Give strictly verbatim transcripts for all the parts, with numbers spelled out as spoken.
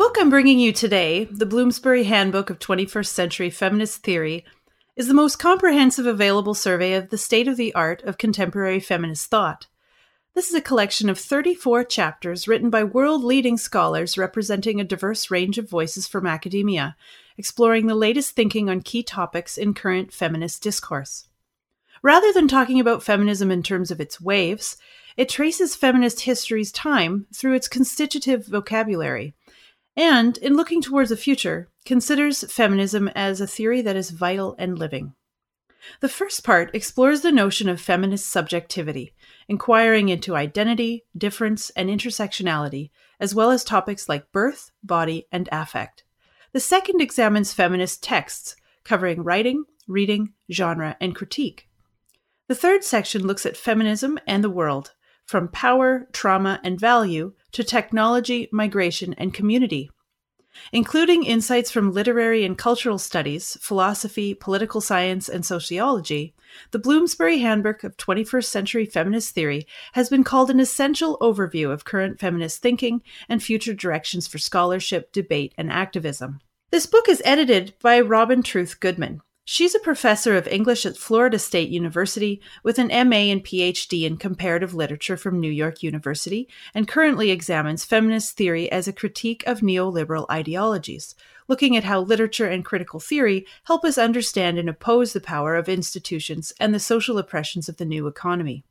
book I'm bringing you today, The Bloomsbury Handbook of twenty-first Century Feminist Theory, is the most comprehensive available survey of the state of the art of contemporary feminist thought. This is a collection of thirty-four chapters written by world-leading scholars representing a diverse range of voices from academia, exploring the latest thinking on key topics in current feminist discourse. Rather than talking about feminism in terms of its waves, it traces feminist history's time through its constitutive vocabulary, and, in looking towards the future, considers feminism as a theory that is vital and living. The first part explores the notion of feminist subjectivity, inquiring into identity, difference, and intersectionality, as well as topics like birth, body, and affect. The second examines feminist texts, covering writing, reading, genre, and critique. The third section looks at feminism and the world, from power, trauma, and value to technology, migration, and community, including insights from literary and cultural studies, philosophy, political science, and sociology. The Bloomsbury Handbook of twenty-first Century Feminist Theory has been called an essential overview of current feminist thinking and future directions for scholarship, debate, and activism. This book is edited by Robin Truth Goodman. She's a professor of English at Florida State University with an M A and P H D in comparative literature from New York University, and currently examines feminist theory as a critique of neoliberal ideologies, looking at how literature and critical theory help us understand and oppose the power of institutions and the social oppressions of the new economy.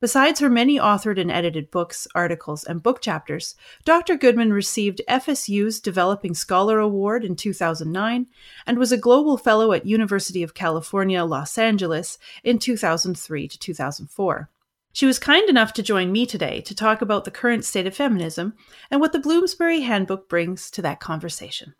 Besides her many authored and edited books, articles, and book chapters, Doctor Goodman received F S U's Developing Scholar Award in two thousand nine and was a Global Fellow at University of California, Los Angeles in two thousand three to two thousand four. She was kind enough to join me today to talk about the current state of feminism and what the Bloomsbury Handbook brings to that conversation.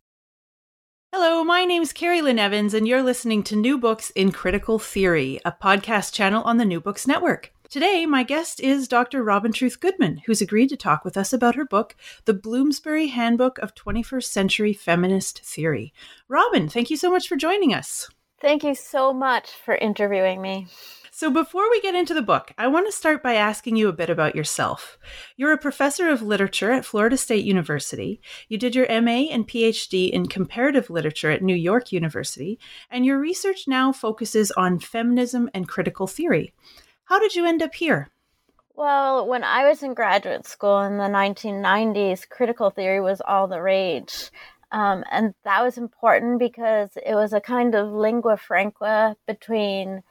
Hello, my name is Carrie Lynn Evans, and you're listening to New Books in Critical Theory, a podcast channel on the New Books Network. Today, my guest is Doctor Robin Truth Goodman, who's agreed to talk with us about her book, The Bloomsbury Handbook of twenty-first Century Feminist Theory. Robin, thank you so much for joining us. Thank you so much for interviewing me. So before we get into the book, I want to start by asking you a bit about yourself. You're a professor of literature at Florida State University. You did your M A and P H D in comparative literature at New York University, and your research now focuses on feminism and critical theory. How did you end up here? Well, when I was in graduate school in the nineteen nineties, critical theory was all the rage. Um, and that was important because it was a kind of lingua franca between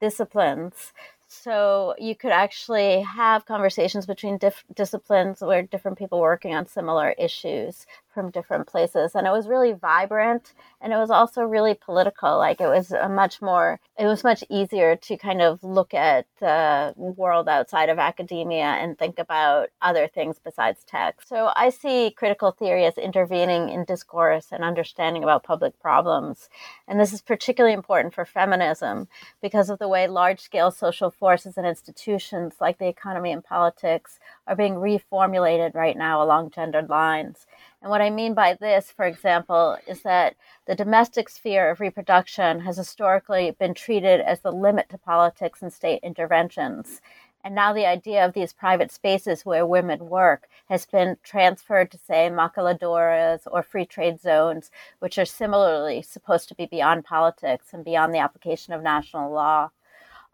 disciplines. So you could actually have conversations between diff- disciplines where different people working on similar issues from different places. And it was really vibrant. And it was also really political. Like it was a much more, it was much easier to kind of look at the world outside of academia and think about other things besides text. So I see critical theory as intervening in discourse and understanding about public problems. And this is particularly important for feminism because of the way large-scale social forces and institutions like the economy and politics are being reformulated right now along gendered lines. And what I mean by this, for example, is that the domestic sphere of reproduction has historically been treated as the limit to politics and state interventions. And now the idea of these private spaces where women work has been transferred to, say, maquiladoras or free trade zones, which are similarly supposed to be beyond politics and beyond the application of national law.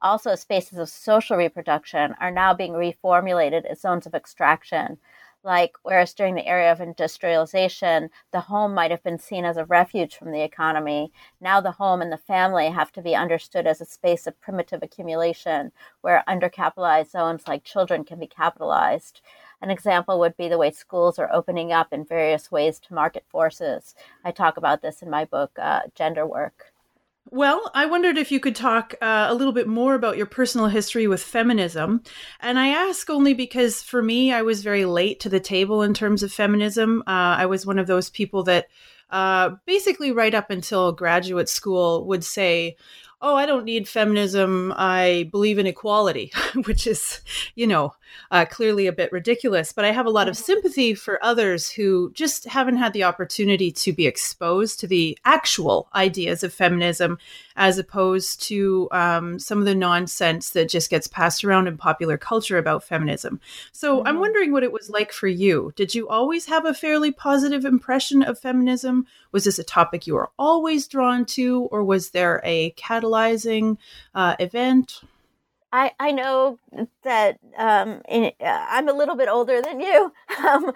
Also, spaces of social reproduction are now being reformulated as zones of extraction. Like, whereas during the era of industrialization, the home might have been seen as a refuge from the economy, now the home and the family have to be understood as a space of primitive accumulation, where undercapitalized zones like children can be capitalized. An example would be the way schools are opening up in various ways to market forces. I talk about this in my book, uh, Gender Work. Well, I wondered if you could talk uh, a little bit more about your personal history with feminism. And I ask only because for me, I was very late to the table in terms of feminism. Uh, I was one of those people that uh, basically right up until graduate school would say, oh, I don't need feminism. I believe in equality, which is, you know, uh, clearly a bit ridiculous. But I have a lot of sympathy for others who just haven't had the opportunity to be exposed to the actual ideas of feminism as opposed to um, some of the nonsense that just gets passed around in popular culture about feminism. So mm-hmm. I'm wondering what it was like for you. Did you always have a fairly positive impression of feminism? Was this a topic you were always drawn to, or was there a catalyzing uh, event? I, I know that um, in, uh, I'm a little bit older than you. Um,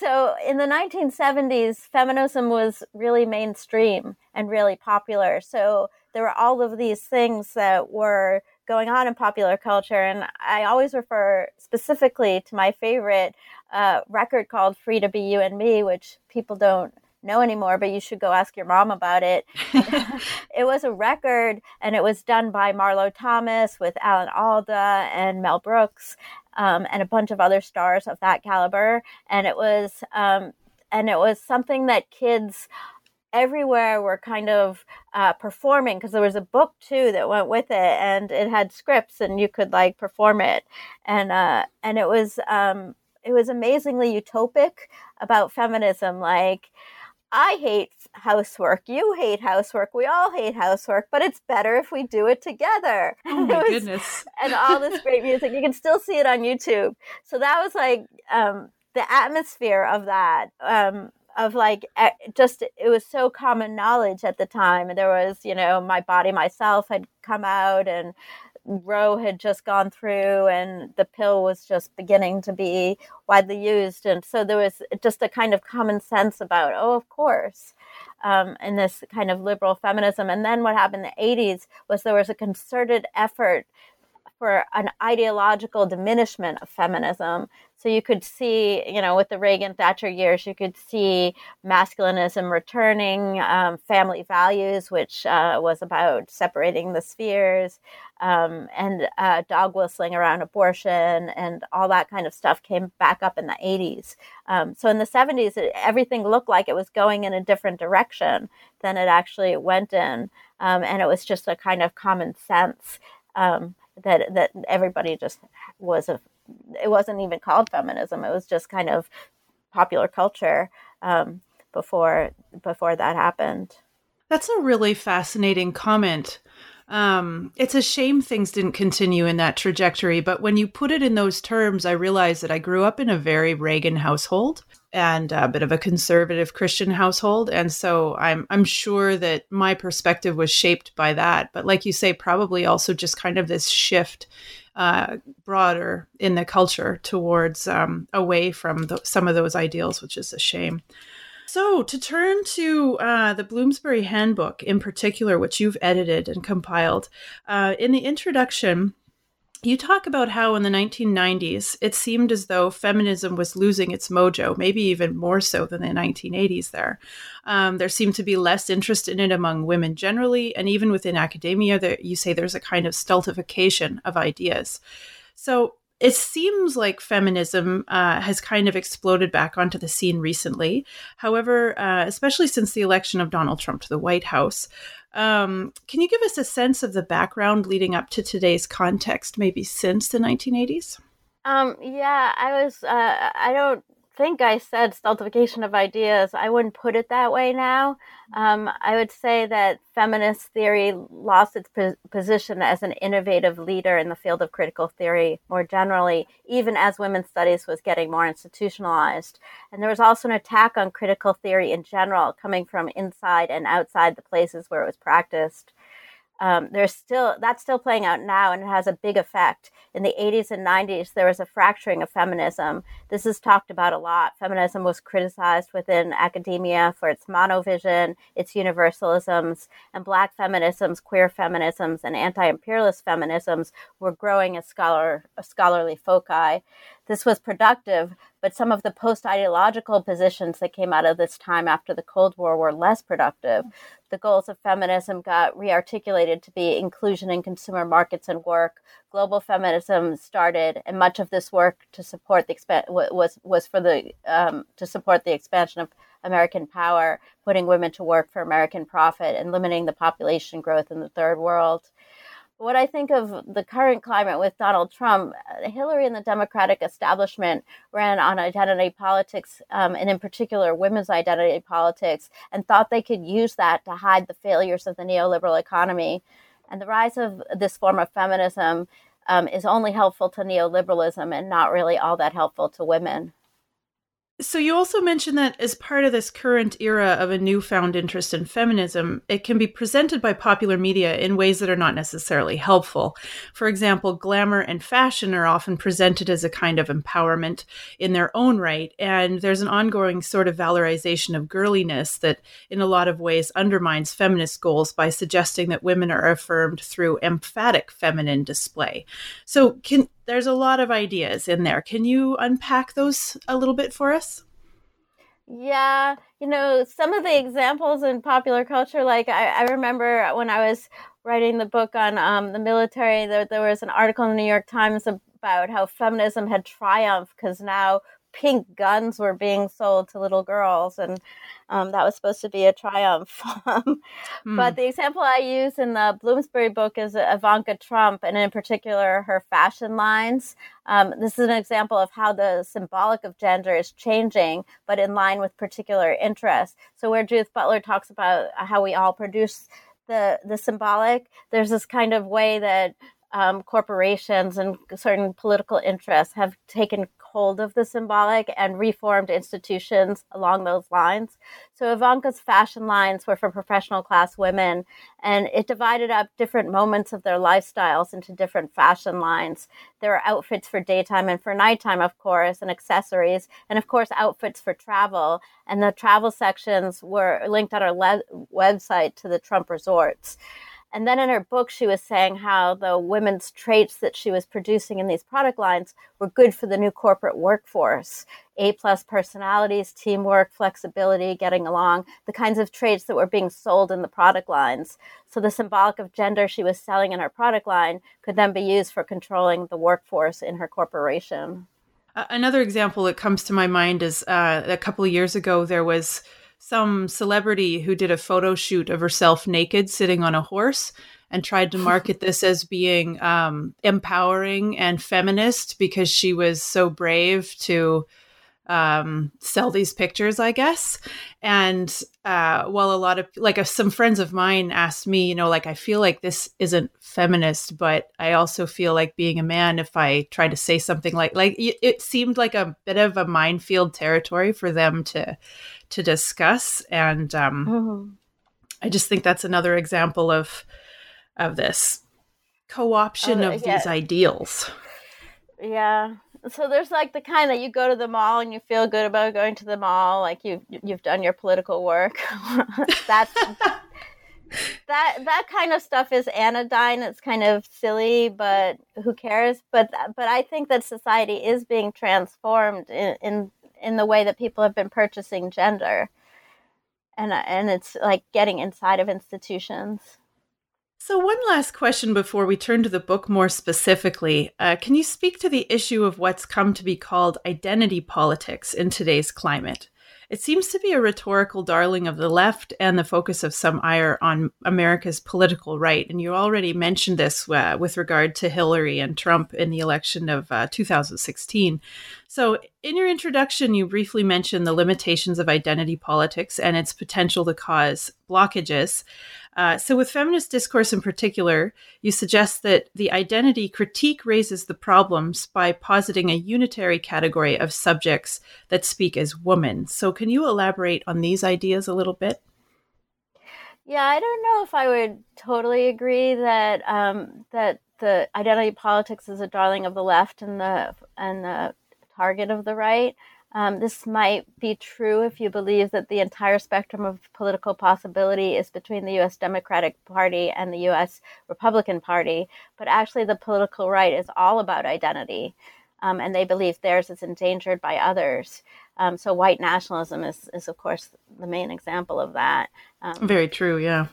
so in the nineteen seventies, feminism was really mainstream and really popular. So there were all of these things that were going on in popular culture. And I always refer specifically to my favorite uh, record called Free to Be You and Me, which people don't know anymore, but you should go ask your mom about it. It was a record, and it was done by Marlo Thomas with Alan Alda and Mel Brooks um, and a bunch of other stars of that caliber. And it was um, and it was something that kids everywhere were kind of uh, performing, because there was a book too that went with it, and it had scripts, and you could like perform it. And uh, and it was um, it was amazingly utopic about feminism, like, I hate housework. You hate housework. We all hate housework, but it's better if we do it together. Oh my was, goodness. And all this great music. You can still see it on YouTube. So that was like um, the atmosphere of that, um, of like, just, it was so common knowledge at the time. And there was, you know, My Body, Myself had come out, and Roe had just gone through, and the pill was just beginning to be widely used. And so there was just a kind of common sense about, oh, of course, um, and this kind of liberal feminism. And then what happened in the eighties was there was a concerted effort for an ideological diminishment of feminism. So you could see, you know, with the Reagan-Thatcher years, you could see masculinism returning, um, family values, which uh, was about separating the spheres, um, and uh, dog whistling around abortion, and all that kind of stuff came back up in the eighties. Um, so in the seventies, it, everything looked like it was going in a different direction than it actually went in. Um, and it was just a kind of common sense um that that everybody just was a, it wasn't even called feminism. It was just kind of popular culture um, before before that happened. That's a really fascinating comment. Um, it's a shame things didn't continue in that trajectory. But when you put it in those terms, I realized that I grew up in a very Reagan household and a bit of a conservative Christian household. And so I'm I'm sure that my perspective was shaped by that. But like you say, probably also just kind of this shift uh, broader in the culture towards um, away from the, some of those ideals, which is a shame. So to turn to uh, the Bloomsbury Handbook in particular, which you've edited and compiled, uh, in the introduction, you talk about how in the nineteen nineties, it seemed as though feminism was losing its mojo, maybe even more so than the nineteen eighties there. Um, there seemed to be less interest in it among women generally, and even within academia, there, you say there's a kind of stultification of ideas. So it seems like feminism uh, has kind of exploded back onto the scene recently. However, uh, especially since the election of Donald Trump to the White House, um, can you give us a sense of the background leading up to today's context, maybe since the nineteen eighties? Um, yeah, I was, uh, I don't think I said stultification of ideas. I wouldn't put it that way now. Um, I would say that feminist theory lost its po- position as an innovative leader in the field of critical theory more generally, even as women's studies was getting more institutionalized. And there was also an attack on critical theory in general, coming from inside and outside the places where it was practiced. Um, there's still that's still playing out now, and it has a big effect. In the eighties and nineties, there was a fracturing of feminism. This is talked about a lot. Feminism was criticized within academia for its monovision, its universalisms, and Black feminisms, queer feminisms, and anti-imperialist feminisms were growing as scholar, scholarly foci. This was productive, but some of the post-ideological positions that came out of this time after the Cold War were less productive. The goals of feminism got rearticulated to be inclusion in consumer markets and work. Global feminism started, and much of this work to support the expan- was was for the um, to support the expansion of American power, putting women to work for American profit, and limiting the population growth in the Third World. what I think of the current climate with Donald Trump, Hillary and the Democratic establishment ran on identity politics, um, and in particular women's identity politics, and thought they could use that to hide the failures of the neoliberal economy. And the rise of this form of feminism um, is only helpful to neoliberalism and not really all that helpful to women. So you also mentioned that as part of this current era of a newfound interest in feminism, it can be presented by popular media in ways that are not necessarily helpful. For example, glamour and fashion are often presented as a kind of empowerment in their own right. And there's an ongoing sort of valorization of girliness that in a lot of ways undermines feminist goals by suggesting that women are affirmed through emphatic feminine display. So can There's a lot of ideas in there. Can you unpack those a little bit for us? Yeah, you know, some of the examples in popular culture, like I, I remember when I was writing the book on um, the military, there, there was an article in the New York Times about how feminism had triumphed because now pink guns were being sold to little girls, and um, that was supposed to be a triumph. mm. But the example I use in the Bloomsbury book is Ivanka Trump, and in particular her fashion lines. Um, this is an example of how the symbolic of gender is changing, but in line with particular interests. So where Judith Butler talks about how we all produce the the symbolic, there's this kind of way that Um, corporations and certain political interests have taken hold of the symbolic and reformed institutions along those lines. So Ivanka's fashion lines were for professional class women, and it divided up different moments of their lifestyles into different fashion lines. There were outfits for daytime and for nighttime, of course, and accessories, and of course, outfits for travel. And the travel sections were linked on our le- website to the Trump resorts. And then in her book, she was saying how the women's traits that she was producing in these product lines were good for the new corporate workforce. A-plus personalities, teamwork, flexibility, getting along, the kinds of traits that were being sold in the product lines. So the symbolic of gender she was selling in her product line could then be used for controlling the workforce in her corporation. Uh, another example that comes to my mind is uh, a couple of years ago, there was some celebrity who did a photo shoot of herself naked sitting on a horse and tried to market this as being um, empowering and feminist because she was so brave to um, sell these pictures, I guess. And uh, while a lot of like uh, some friends of mine asked me, you know, like, I feel like this isn't feminist, but I also feel like being a man, if I try to say something like, like it seemed like a bit of a minefield territory for them to to discuss. And um, mm-hmm. I just think that's another example of of this co-option oh, of yeah. these ideals. Yeah. So there's like the kind that you go to the mall and you feel good about going to the mall, like you you've done your political work. That's that that kind of stuff is anodyne. It's kind of silly, but who cares? But but I think that society is being transformed in. in in the way that people have been purchasing gender. And and it's like getting inside of institutions. So one last question before we turn to the book more specifically. Uh, can you speak to the issue of what's come to be called identity politics in today's climate? It seems to be a rhetorical darling of the left and the focus of some ire on America's political right. And you already mentioned this uh, with regard to Hillary and Trump in the election of uh, two thousand sixteen. So in your introduction, you briefly mentioned the limitations of identity politics and its potential to cause blockages. Uh, so with feminist discourse in particular, you suggest that the identity critique raises the problems by positing a unitary category of subjects that speak as women. So can you elaborate on these ideas a little bit? Yeah, I don't know if I would totally agree that um, that the identity politics is a darling of the left and the and the target of the right. Um, this might be true if you believe that the entire spectrum of political possibility is between the U S Democratic Party and the U S Republican Party, but actually the political right is all about identity, um, and they believe theirs is endangered by others. Um, so white nationalism is, is, of course, the main example of that. Um, Very true, yeah.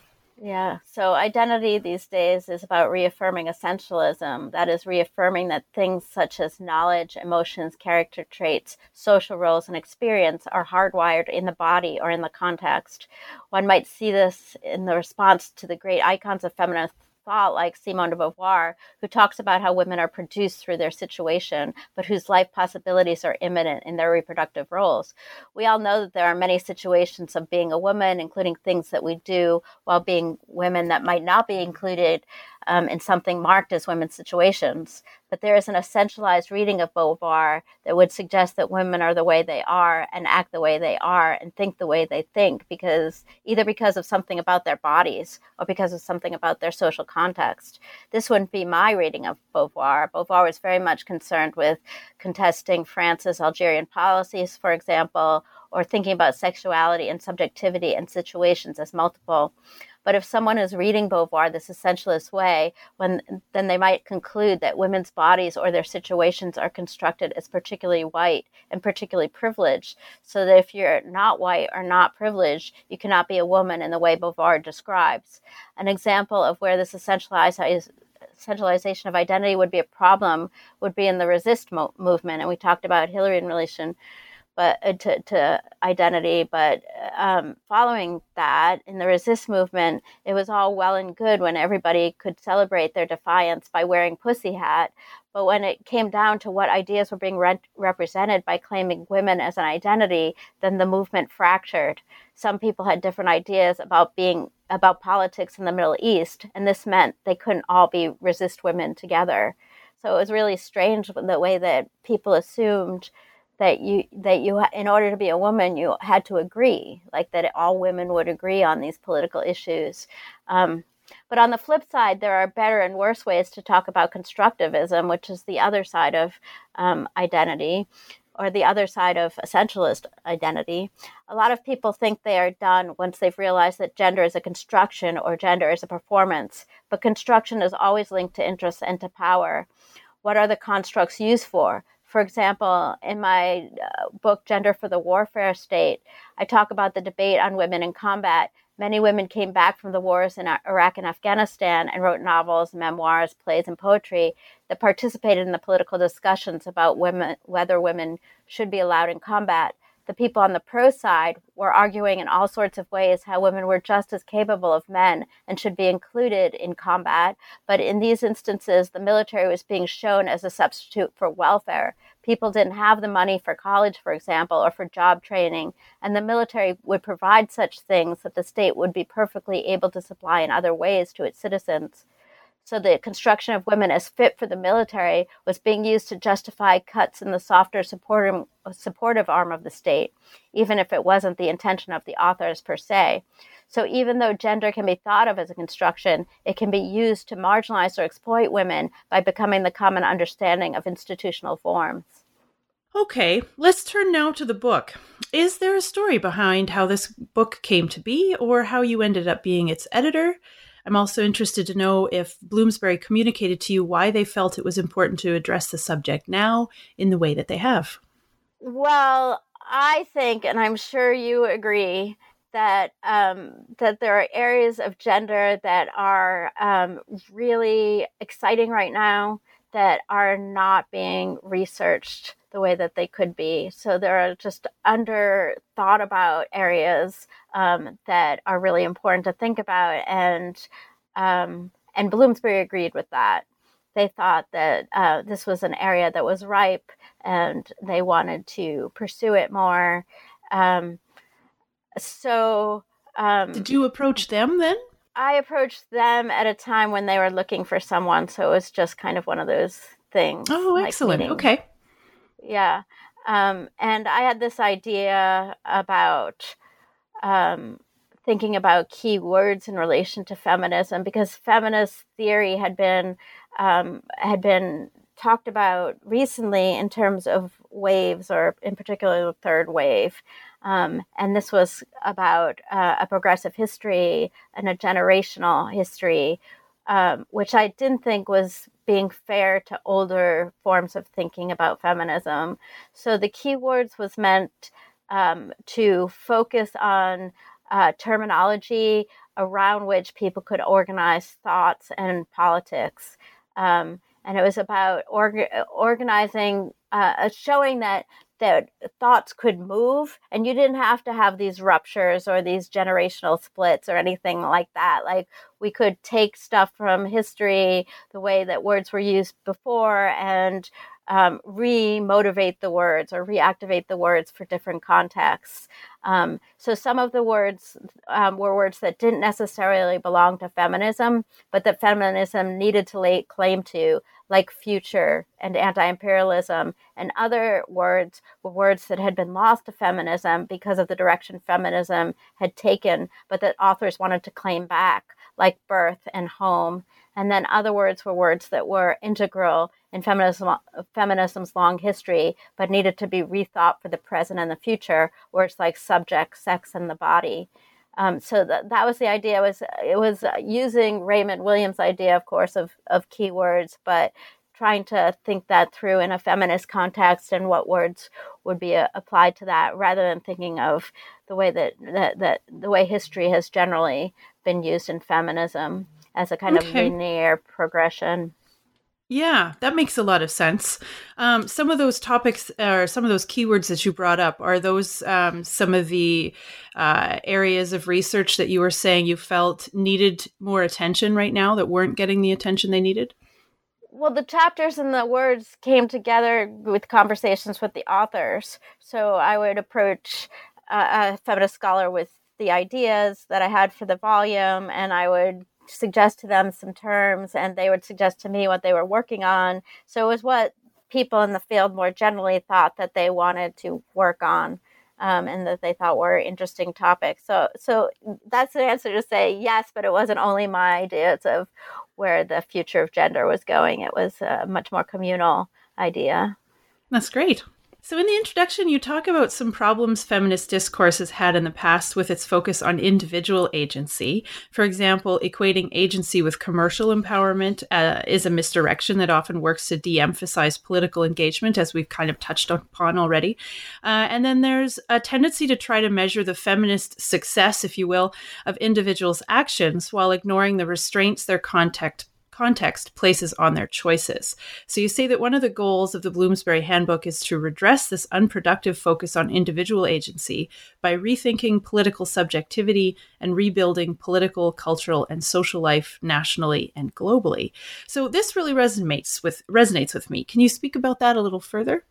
Yeah. So identity these days is about reaffirming essentialism. That is reaffirming that things such as knowledge, emotions, character traits, social roles, and experience are hardwired in the body or in the context. One might see this in the response to the great icons of feminist thought like Simone de Beauvoir, who talks about how women are produced through their situation, but whose life possibilities are imminent in their reproductive roles. We all know that there are many situations of being a woman, including things that we do while being women that might not be included um, in something marked as women's situations. But there is an essentialized reading of Beauvoir that would suggest that women are the way they are and act the way they are and think the way they think, because either because of something about their bodies or because of something about their social context. This wouldn't be my reading of Beauvoir. Beauvoir was very much concerned with contesting France's Algerian policies, for example, or thinking about sexuality and subjectivity and situations as multiple. But if someone is reading Beauvoir this essentialist way, when, then they might conclude that women's bodies or their situations are constructed as particularly white and particularly privileged, so that if you're not white or not privileged, you cannot be a woman in the way Beauvoir describes. An example of where this essentialized centralization of identity would be a problem would be in the resist mo- movement. And we talked about Hillary in relation but uh, to, to identity. But um, following that, in the resist movement, it was all well and good when everybody could celebrate their defiance by wearing pussy hat. But when it came down to what ideas were being re- represented by claiming women as an identity, then the movement fractured. Some people had different ideas about being about politics in the Middle East, and this meant they couldn't all be resist women together. So it was really strange the way that people assumed that you that you in order to be a woman you had to agree, like that all women would agree on these political issues. Um, But on the flip side, there are better and worse ways to talk about constructivism, which is the other side of um, identity, or the other side of essentialist identity. A lot of people think they are done once they've realized that gender is a construction or gender is a performance, but construction is always linked to interests and to power. What are the constructs used for? For example, in my book, Gender for the Warfare State, I talk about the debate on women in combat. Many women came back from the wars in Iraq and Afghanistan and wrote novels, memoirs, plays, and poetry that participated in the political discussions about women, whether women should be allowed in combat. The people on the pro side were arguing in all sorts of ways how women were just as capable of men and should be included in combat. But in these instances, the military was being shown as a substitute for welfare. People didn't have the money for college, for example, or for job training, and the military would provide such things that the state would be perfectly able to supply in other ways to its citizens. So the construction of women as fit for the military was being used to justify cuts in the softer supportive arm of the state, even if it wasn't the intention of the authors per se. So even though gender can be thought of as a construction, it can be used to marginalize or exploit women by becoming the common understanding of institutional forms. Okay, let's turn now to the book. Is there a story behind how this book came to be or how you ended up being its editor? I'm also interested to know if Bloomsbury communicated to you why they felt it was important to address the subject now in the way that they have. Well, I think, and I'm sure you agree, that um, that there are areas of gender that are um, really exciting right now that are not being researched the way that they could be. So there are just under thought about areas um, that are really important to think about, and um, and Bloomsbury agreed with that. They thought that uh, this was an area that was ripe, and they wanted to pursue it more. Um, so, um, did you approach them then? I approached them at a time when they were looking for someone, so it was just kind of one of those things. Oh, excellent! Like okay. Yeah. Um, and I had this idea about um, thinking about key words in relation to feminism, because feminist theory had been um, had been talked about recently in terms of waves, or in particular the third wave. Um, and this was about uh, a progressive history and a generational history, um, which I didn't think was being fair to older forms of thinking about feminism. So the keywords was meant um, to focus on uh, terminology around which people could organize thoughts and politics. Um, and it was about org- organizing, uh, showing that that thoughts could move, and you didn't have to have these ruptures or these generational splits or anything like that. Like, we could take stuff from history, the way that words were used before, and um, re-motivate the words or reactivate the words for different contexts. Um, so some of the words um, were words that didn't necessarily belong to feminism, but that feminism needed to lay claim to, like future and anti-imperialism, and other words were words that had been lost to feminism because of the direction feminism had taken, but that authors wanted to claim back, like birth and home. And then other words were words that were integral in feminism, feminism's long history, but needed to be rethought for the present and the future, words like subject, sex, and the body. Um, so th- that was the idea. It was, it was using Raymond Williams' idea, of course, of, of keywords, but trying to think that through in a feminist context and what words would be a- applied to that, rather than thinking of the way that, that, that the way history has generally been used in feminism as a kind okay. of linear progression. Yeah, that makes a lot of sense. Um, some of those topics or some of those keywords that you brought up, are those um, some of the uh, areas of research that you were saying you felt needed more attention right now that weren't getting the attention they needed? Well, the chapters and the words came together with conversations with the authors. So I would approach uh, a feminist scholar with the ideas that I had for the volume, and I would suggest to them some terms, and they would suggest to me what they were working on. So it was what people in the field more generally thought that they wanted to work on, um, and that they thought were interesting topics. So so that's an answer to say yes, but it wasn't only my ideas of where the future of gender was going. It was a much more communal idea. That's great. So in the introduction, you talk about some problems feminist discourse has had in the past with its focus on individual agency. For example, equating agency with commercial empowerment uh, is a misdirection that often works to de-emphasize political engagement, as we've kind of touched upon already. Uh, and then there's a tendency to try to measure the feminist success, if you will, of individuals' actions while ignoring the restraints their context context places on their choices. So you say that one of the goals of the Bloomsbury Handbook is to redress this unproductive focus on individual agency by rethinking political subjectivity and rebuilding political, cultural, and social life nationally and globally. So this really resonates with resonates with me. Can you speak about that a little further?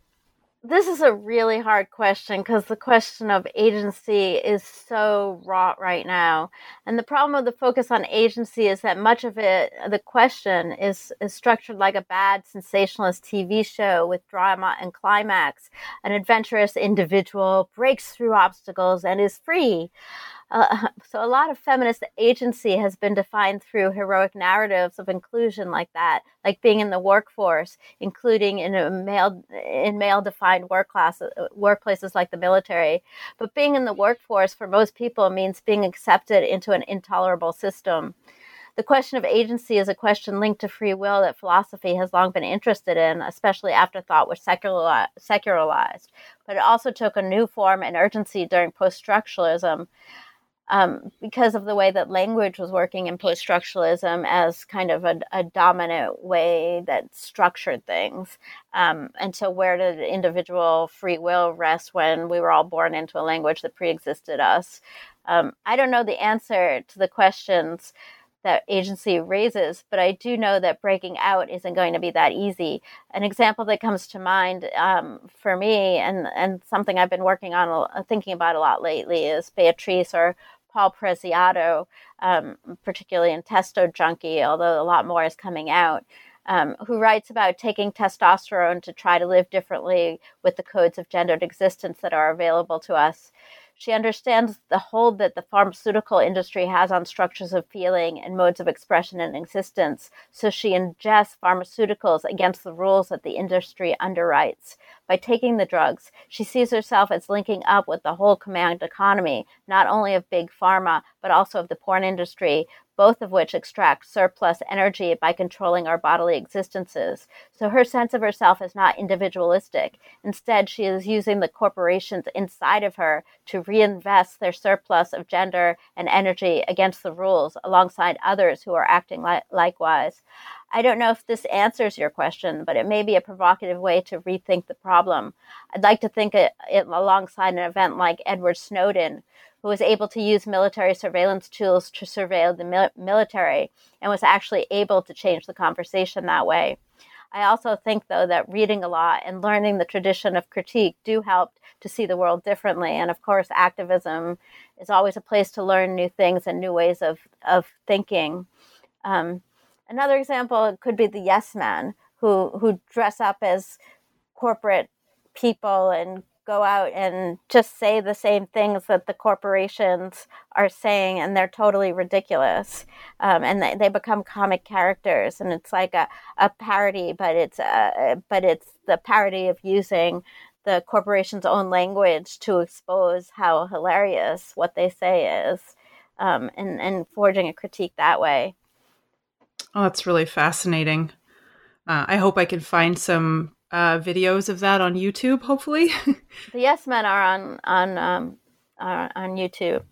This is a really hard question, because the question of agency is so wrought right now. And the problem of the focus on agency is that much of it, the question is, is structured like a bad sensationalist T V show with drama and climax. An adventurous individual breaks through obstacles and is free. Uh, so a lot of feminist agency has been defined through heroic narratives of inclusion like that, like being in the workforce, including in a male in male-defined work class, workplaces like the military. But being in the workforce for most people means being accepted into an intolerable system. The question of agency is a question linked to free will that philosophy has long been interested in, especially after thought was secularized. But it also took a new form and urgency during post-structuralism. Um, because of the way that language was working in post-structuralism as kind of a, a dominant way that structured things. Um, and so where did individual free will rest when we were all born into a language that preexisted us? Um, I don't know the answer to the questions that agency raises, but I do know that breaking out isn't going to be that easy. An example that comes to mind um, for me, and, and something I've been working on, thinking about a lot lately, is Beatrice or Paul Preciado, um, particularly in Testo Junkie, although a lot more is coming out, um, who writes about taking testosterone to try to live differently with the codes of gendered existence that are available to us. She understands the hold that the pharmaceutical industry has on structures of feeling and modes of expression and existence, so she ingests pharmaceuticals against the rules that the industry underwrites. By taking the drugs, she sees herself as linking up with the whole command economy, not only of big pharma, but also of the porn industry, both of which extract surplus energy by controlling our bodily existences. So her sense of herself is not individualistic. Instead, she is using the corporations inside of her to reinvest their surplus of gender and energy against the rules alongside others who are acting li- likewise. I don't know if this answers your question, but it may be a provocative way to rethink the problem. I'd like to think it, it alongside an event like Edward Snowden, who was able to use military surveillance tools to surveil the mil- military and was actually able to change the conversation that way. I also think, though, that reading a lot and learning the tradition of critique do help to see the world differently. And of course, activism is always a place to learn new things and new ways of, of thinking. Um, another example could be the Yes Men, who, who dress up as corporate people and go out and just say the same things that the corporations are saying, and they're totally ridiculous. Um, and they, they become comic characters, and it's like a, a parody, but it's uh, but it's the parody of using the corporation's own language to expose how hilarious what they say is, um, and, and forging a critique that way. Oh, that's really fascinating. Uh, I hope I can find some Uh, videos of that on YouTube, hopefully. The Yes Men are on on um, are on YouTube.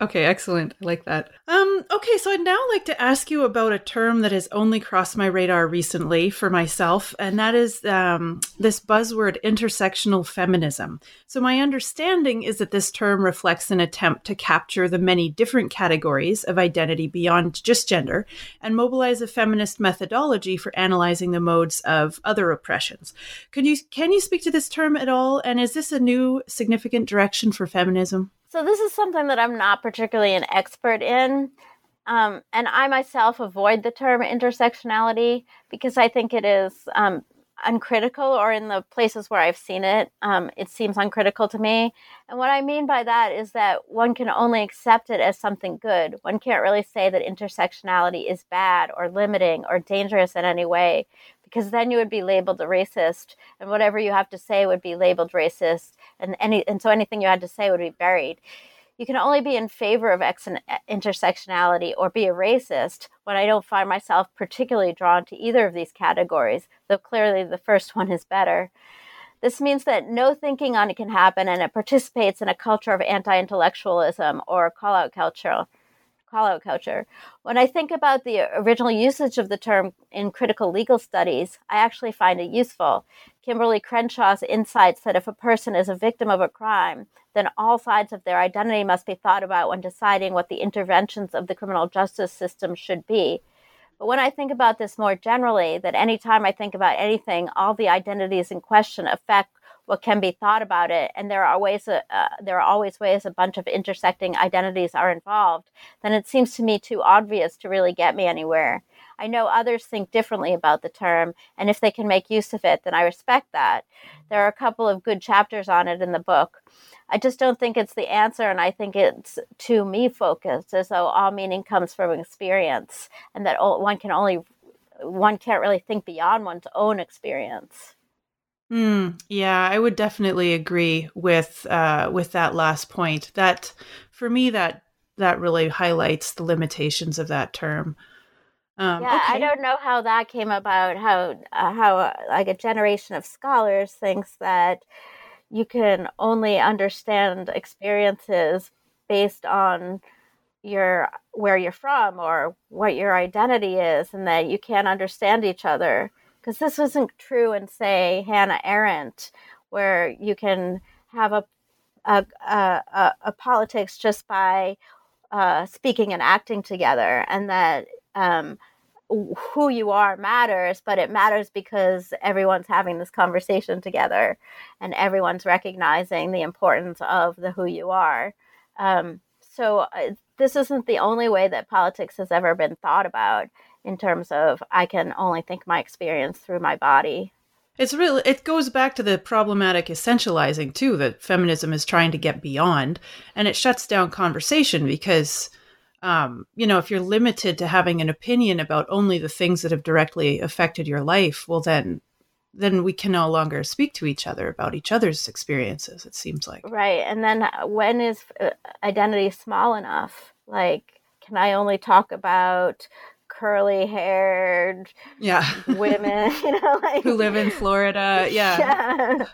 Okay, excellent. I like that. Um, okay, so I'd now like to ask you about a term that has only crossed my radar recently for myself, and that is um, this buzzword, intersectional feminism. So my understanding is that this term reflects an attempt to capture the many different categories of identity beyond just gender and mobilize a feminist methodology for analyzing the modes of other oppressions. Can you, can you speak to this term at all? And is this a new significant direction for feminism? So this is something that I'm not particularly an expert in, um, and I myself avoid the term intersectionality because I think it is um, uncritical, or in the places where I've seen it, um, it seems uncritical to me. And what I mean by that is that one can only accept it as something good. One can't really say that intersectionality is bad or limiting or dangerous in any way, because then you would be labeled a racist, and whatever you have to say would be labeled racist, and any and so anything you had to say would be buried. You can only be in favor of ex- intersectionality or be a racist, when I don't find myself particularly drawn to either of these categories, though clearly the first one is better. This means that no thinking on it can happen, and it participates in a culture of anti-intellectualism or call-out culture. Call-out culture. When I think about the original usage of the term in critical legal studies, I actually find it useful. Kimberly Crenshaw's insights that if a person is a victim of a crime, then all sides of their identity must be thought about when deciding what the interventions of the criminal justice system should be. But when I think about this more generally, that anytime I think about anything, all the identities in question affect what can be thought about it, and there are ways, uh, there are always ways a bunch of intersecting identities are involved, then it seems to me too obvious to really get me anywhere. I know others think differently about the term, and if they can make use of it, then I respect that. There are a couple of good chapters on it in the book. I just don't think it's the answer, and I think it's too me-focused, as though all meaning comes from experience, and that one can only, one can't really think beyond one's own experience. Mm, yeah, I would definitely agree with uh, with that last point. That for me, that that really highlights the limitations of that term. Um, yeah, okay. I don't know how that came about. How uh, how uh, like a generation of scholars thinks that you can only understand experiences based on your where you're from or what your identity is, and that you can't understand each other. Because this wasn't true in, say, Hannah Arendt, where you can have a a, a, a politics just by uh, speaking and acting together, and that um, who you are matters, but it matters because everyone's having this conversation together, and everyone's recognizing the importance of the who you are. Um, so uh, this isn't the only way that politics has ever been thought about, in terms of I can only think my experience through my body. It's really, it goes back to the problematic essentializing too, that feminism is trying to get beyond, and it shuts down conversation because, um, you know, if you're limited to having an opinion about only the things that have directly affected your life, well then, then we can no longer speak to each other about each other's experiences, it seems like. Right, and then when is identity small enough? Like, can I only talk about curly-haired yeah. women, you know, like, who live in Florida? Yeah. yeah.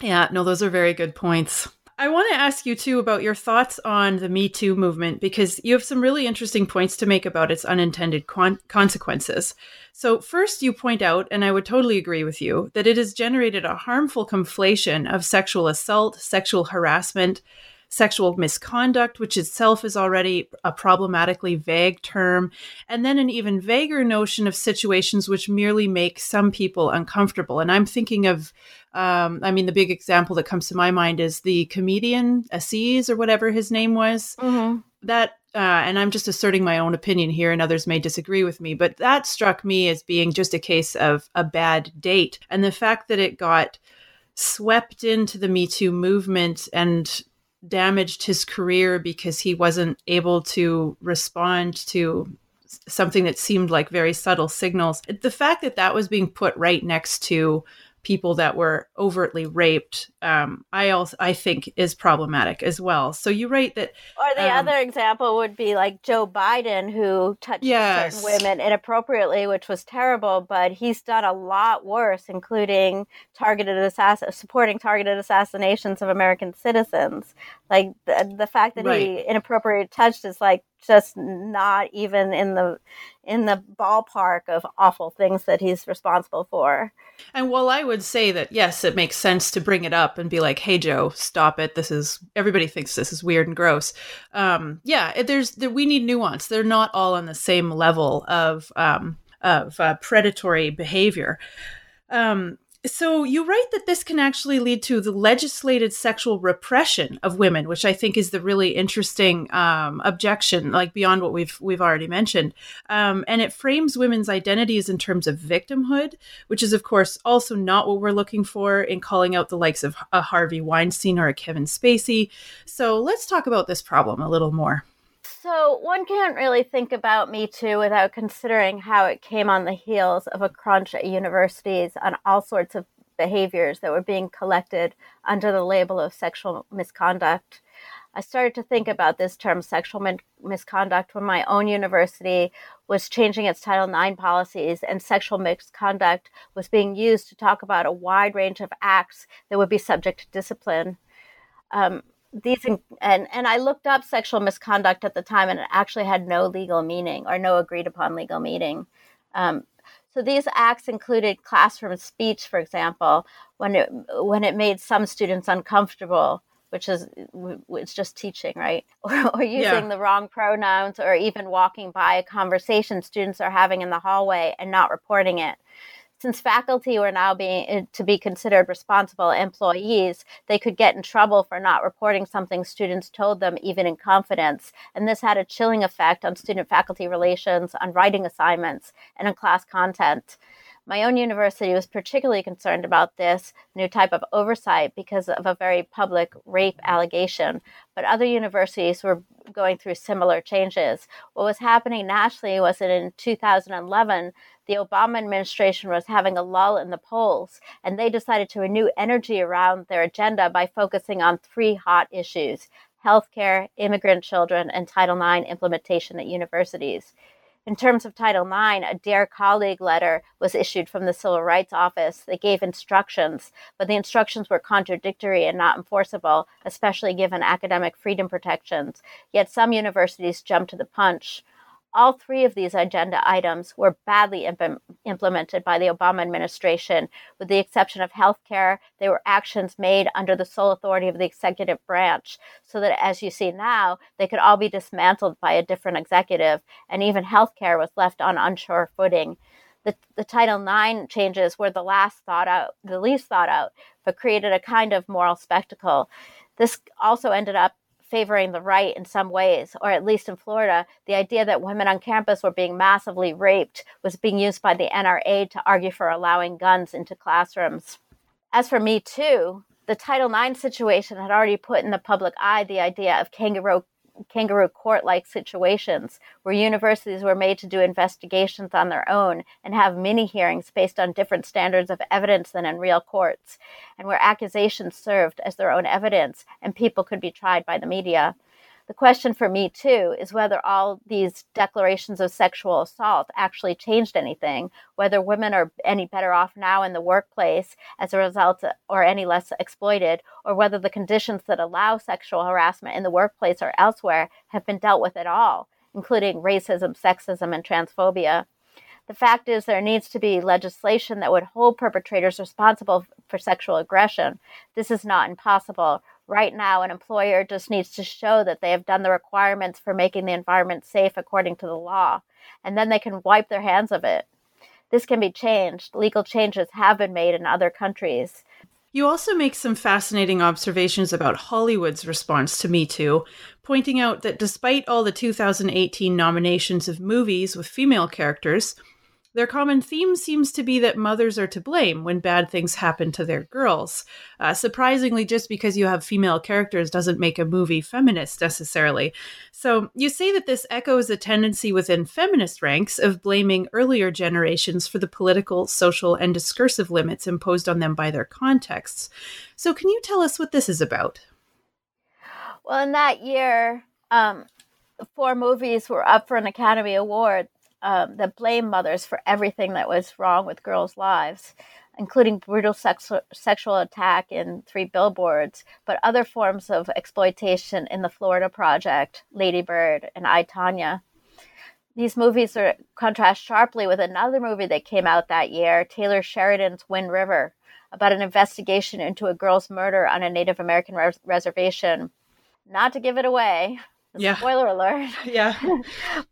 Yeah. No, those are very good points. I want to ask you, too, about your thoughts on the Me Too movement, because you have some really interesting points to make about its unintended con- consequences. So first, you point out, and I would totally agree with you, that it has generated a harmful conflation of sexual assault, sexual harassment, sexual misconduct, which itself is already a problematically vague term, and then an even vaguer notion of situations which merely make some people uncomfortable. And I'm thinking of, um, I mean, the big example that comes to my mind is the comedian, Aziz or whatever his name was. Mm-hmm. That, uh, and I'm just asserting my own opinion here, and others may disagree with me, but that struck me as being just a case of a bad date. And the fact that it got swept into the Me Too movement and damaged his career because he wasn't able to respond to something that seemed like very subtle signals. The fact that that was being put right next to people that were overtly raped, um, I also I think is problematic as well. So you write that. Or the um, other example would be like Joe Biden, who touched yes. certain women inappropriately, which was terrible. But he's done a lot worse, including targeted assass- supporting targeted assassinations of American citizens. Like the, the fact that right. he inappropriately touched is like just not even in the in the ballpark of awful things that he's responsible for. And while I would say that, yes, it makes sense to bring it up and be like, hey, Joe, stop it. This is, everybody thinks this is weird and gross. Um, yeah, there's, there, we need nuance. They're not all on the same level of, um, of uh, predatory behavior. Um, So you write that this can actually lead to the legislated sexual repression of women, which I think is the really interesting um, objection, like beyond what we've we've already mentioned. Um, and it frames women's identities in terms of victimhood, which is, of course, also not what we're looking for in calling out the likes of a Harvey Weinstein or a Kevin Spacey. So let's talk about this problem a little more. So one can't really think about Me Too without considering how it came on the heels of a crunch at universities on all sorts of behaviors that were being collected under the label of sexual misconduct. I started to think about this term sexual min- misconduct when my own university was changing its Title nine policies, and sexual misconduct was being used to talk about a wide range of acts that would be subject to discipline. Um, These and, and I looked up sexual misconduct at the time, and it actually had no legal meaning or no agreed upon legal meaning. Um, so these acts included classroom speech, for example, when it when it made some students uncomfortable, which is it's just teaching, right? Or, or using yeah. the wrong pronouns, or even walking by a conversation students are having in the hallway and not reporting it. Since faculty were now being to be considered responsible employees, they could get in trouble for not reporting something students told them, even in confidence. And this had a chilling effect on student-faculty relations, on writing assignments, and on class content. My own university was particularly concerned about this new type of oversight because of a very public rape allegation, but other universities were going through similar changes. What was happening nationally was that in two thousand eleven, the Obama administration was having a lull in the polls, and they decided to renew energy around their agenda by focusing on three hot issues: healthcare, immigrant children, and Title nine implementation at universities. In terms of Title nine, a Dear Colleague letter was issued from the Civil Rights Office that gave instructions, but the instructions were contradictory and not enforceable, especially given academic freedom protections. Yet some universities jumped to the punch. All three of these agenda items were badly imp- implemented by the Obama administration. With the exception of healthcare, they were actions made under the sole authority of the executive branch, so that, as you see now, they could all be dismantled by a different executive, and even healthcare was left on unsure footing. The, the Title nine changes were the last thought out, the least thought out, but created a kind of moral spectacle. This also ended up favoring the right in some ways, or at least in Florida, the idea that women on campus were being massively raped was being used by the N R A to argue for allowing guns into classrooms. As for Me Too, the Title nine situation had already put in the public eye the idea of kangaroo kangaroo court-like situations, where universities were made to do investigations on their own and have mini-hearings based on different standards of evidence than in real courts, and where accusations served as their own evidence and people could be tried by the media. The question for me, too, is whether all these declarations of sexual assault actually changed anything, whether women are any better off now in the workplace as a result or any less exploited, or whether the conditions that allow sexual harassment in the workplace or elsewhere have been dealt with at all, including racism, sexism, and transphobia. The fact is there needs to be legislation that would hold perpetrators responsible for sexual aggression. This is not impossible. Right now, an employer just needs to show that they have done the requirements for making the environment safe according to the law, and then they can wipe their hands of it. This can be changed. Legal changes have been made in other countries. You also make some fascinating observations about Hollywood's response to Me Too, pointing out that despite all the two thousand eighteen nominations of movies with female characters, their common theme seems to be that mothers are to blame when bad things happen to their girls. Uh, surprisingly, just because you have female characters doesn't make a movie feminist necessarily. So you say that this echoes a tendency within feminist ranks of blaming earlier generations for the political, social, and discursive limits imposed on them by their contexts. So can you tell us what this is about? Well, in that year, um, four movies were up for an Academy Award Um, that blame mothers for everything that was wrong with girls' lives, including brutal sex- sexual attack in Three Billboards, but other forms of exploitation in The Florida Project, Lady Bird, and I, Tonya. These movies are, contrast sharply with another movie that came out that year, Taylor Sheridan's Wind River, about an investigation into a girl's murder on a Native American res- reservation. Not to give it away, yeah. Spoiler alert. Yeah.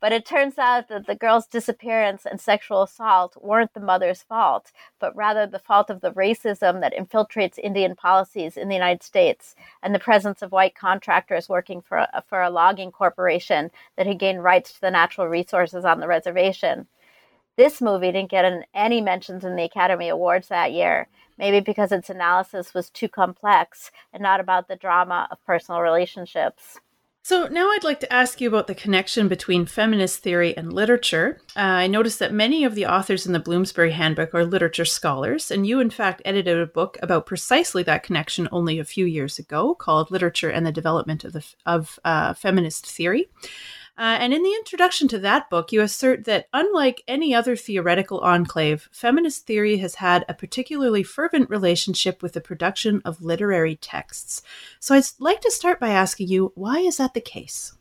But it turns out that the girl's disappearance and sexual assault weren't the mother's fault, but rather the fault of the racism that infiltrates Indian policies in the United States and the presence of white contractors working for a, for a logging corporation that had gained rights to the natural resources on the reservation. This movie didn't get an, any mentions in the Academy Awards that year, maybe because its analysis was too complex and not about the drama of personal relationships. So now I'd like to ask you about the connection between feminist theory and literature. Uh, I noticed that many of the authors in the Bloomsbury Handbook are literature scholars, and you in fact edited a book about precisely that connection only a few years ago called Literature and the Development of, the, of uh, Feminist Theory. Uh, and in the introduction to that book, you assert that unlike any other theoretical enclave, feminist theory has had a particularly fervent relationship with the production of literary texts. So I'd like to start by asking you, why is that the case?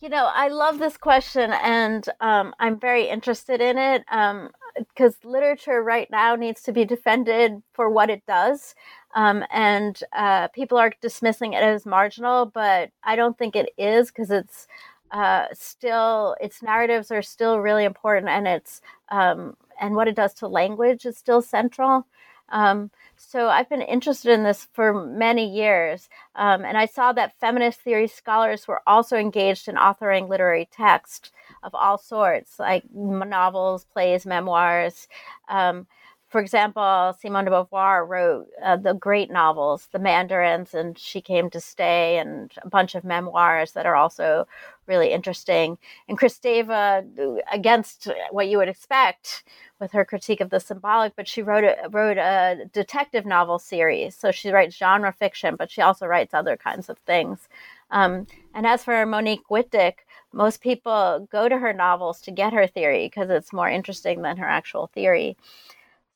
You know, I love this question, and um, I'm very interested in it um, because literature right now needs to be defended for what it does. Um, and uh, people are dismissing it as marginal, but I don't think it is, because it's uh, still, its narratives are still really important, and it's um, and what it does to language is still central. Um, so I've been interested in this for many years, um, and I saw that feminist theory scholars were also engaged in authoring literary text of all sorts, like novels, plays, memoirs. Um, For example, Simone de Beauvoir wrote uh, the great novels, The Mandarins, and She Came to Stay, and a bunch of memoirs that are also really interesting. And Kristeva, against what you would expect with her critique of the symbolic, but she wrote a, wrote a detective novel series. So she writes genre fiction, but she also writes other kinds of things. Um, and as for Monique Wittig, most people go to her novels to get her theory because it's more interesting than her actual theory.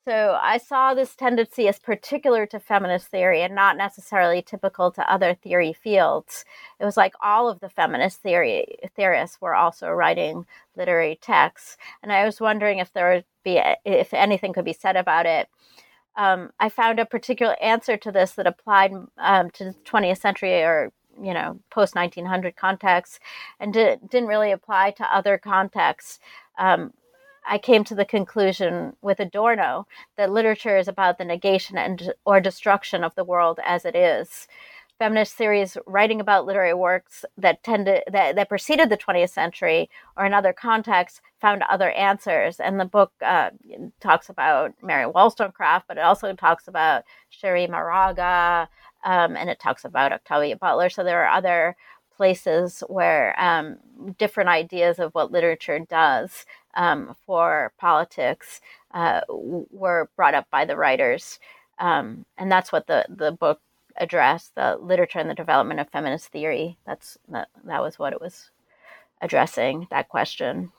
So I saw this tendency as particular to feminist theory and not necessarily typical to other theory fields. It was like all of the feminist theory theorists were also writing literary texts. And I was wondering if there would be, if anything could be said about it. Um, I found a particular answer to this that applied um, to the twentieth century or, you know, post nineteen hundred contexts and di- didn't really apply to other contexts. Um, I came to the conclusion with Adorno that literature is about the negation and or destruction of the world as it is. Feminist theories writing about literary works that tended that, that preceded the twentieth century or in other contexts found other answers. And the book uh, talks about Mary Wollstonecraft, but it also talks about Sherry Moraga, um, and it talks about Octavia Butler. So there are other places where um, different ideas of what literature does Um, for politics uh, were brought up by the writers. Um, and that's what the, the book addressed, the Literature and the Development of Feminist Theory. That's that, that was what it was addressing, that question.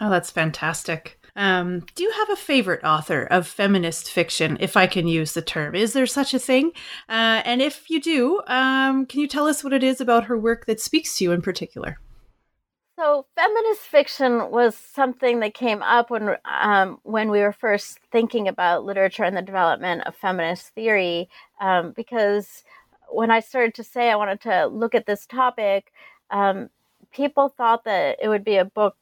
Oh, that's fantastic. Um, do you have a favorite author of feminist fiction, if I can use the term? Is there such a thing? Uh, and if you do, um, can you tell us what it is about her work that speaks to you in particular? So feminist fiction was something that came up when um, when we were first thinking about literature and the development of feminist theory, um, because when I started to say I wanted to look at this topic, um, people thought that it would be a book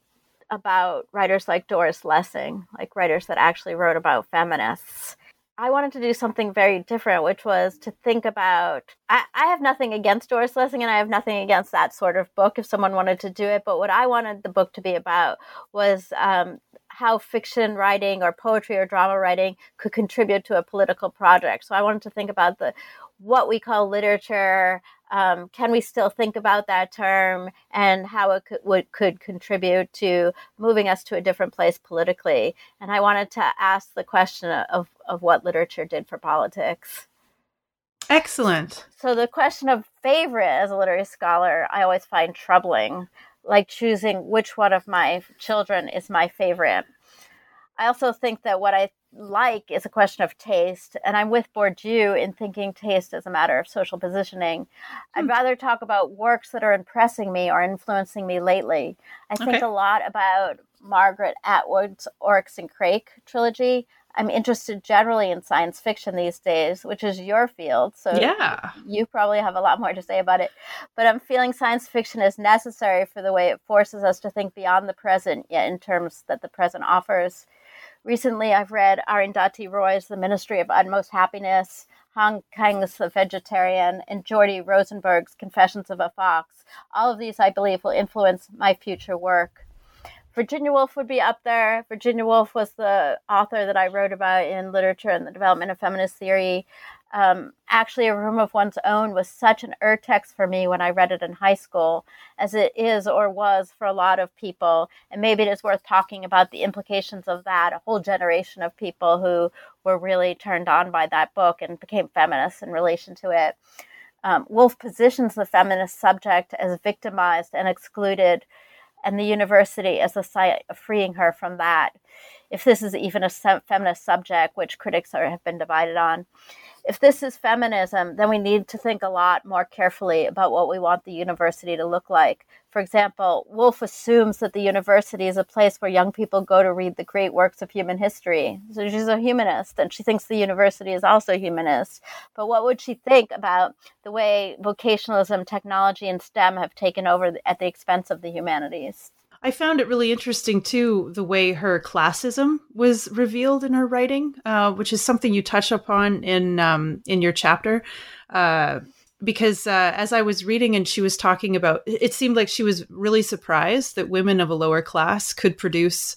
about writers like Doris Lessing, like writers that actually wrote about feminists. I wanted to do something very different, which was to think about, I, I have nothing against Doris Lessing and I have nothing against that sort of book if someone wanted to do it. But what I wanted the book to be about was um, how fiction writing or poetry or drama writing could contribute to a political project. So I wanted to think about the what we call literature. Um, can we still think about that term and how it could, would, could contribute to moving us to a different place politically? And I wanted to ask the question of, of what literature did for politics. Excellent. So the question of favorite as a literary scholar, I always find troubling, like choosing which one of my children is my favorite. I also think that what I like is a question of taste, and I'm with Bourdieu in thinking taste as a matter of social positioning. Hmm. I'd rather talk about works that are impressing me or influencing me lately. I think okay. a lot about Margaret Atwood's Oryx and Crake trilogy. I'm interested generally in science fiction these days, which is your field, so yeah. you probably have a lot more to say about it. But I'm feeling science fiction is necessary for the way it forces us to think beyond the present, yet in terms that the present offers. Recently, I've read Arundhati Roy's The Ministry of Utmost Happiness, Hong Kang's The Vegetarian, and Jordi Rosenberg's Confessions of a Fox. All of these, I believe, will influence my future work. Virginia Woolf would be up there. Virginia Woolf was the author that I wrote about in Literature and the Development of Feminist Theory. Um, actually, A Room of One's Own was such an urtext for me when I read it in high school, as it is or was for a lot of people. And maybe it is worth talking about the implications of that, a whole generation of people who were really turned on by that book and became feminists in relation to it. Um, Woolf positions the feminist subject as victimized and excluded, and the university as a site of freeing her from that, if this is even a feminist subject, which critics are, have been divided on. If this is feminism, then we need to think a lot more carefully about what we want the university to look like. For example, Woolf assumes that the university is a place where young people go to read the great works of human history. So she's a humanist, and she thinks the university is also humanist. But what would she think about the way vocationalism, technology, and STEM have taken over at the expense of the humanities? I found it really interesting, too, the way her classism was revealed in her writing, uh, which is something you touch upon in um, in your chapter. Uh, because uh, as I was reading and she was talking about, it seemed like she was really surprised that women of a lower class could produce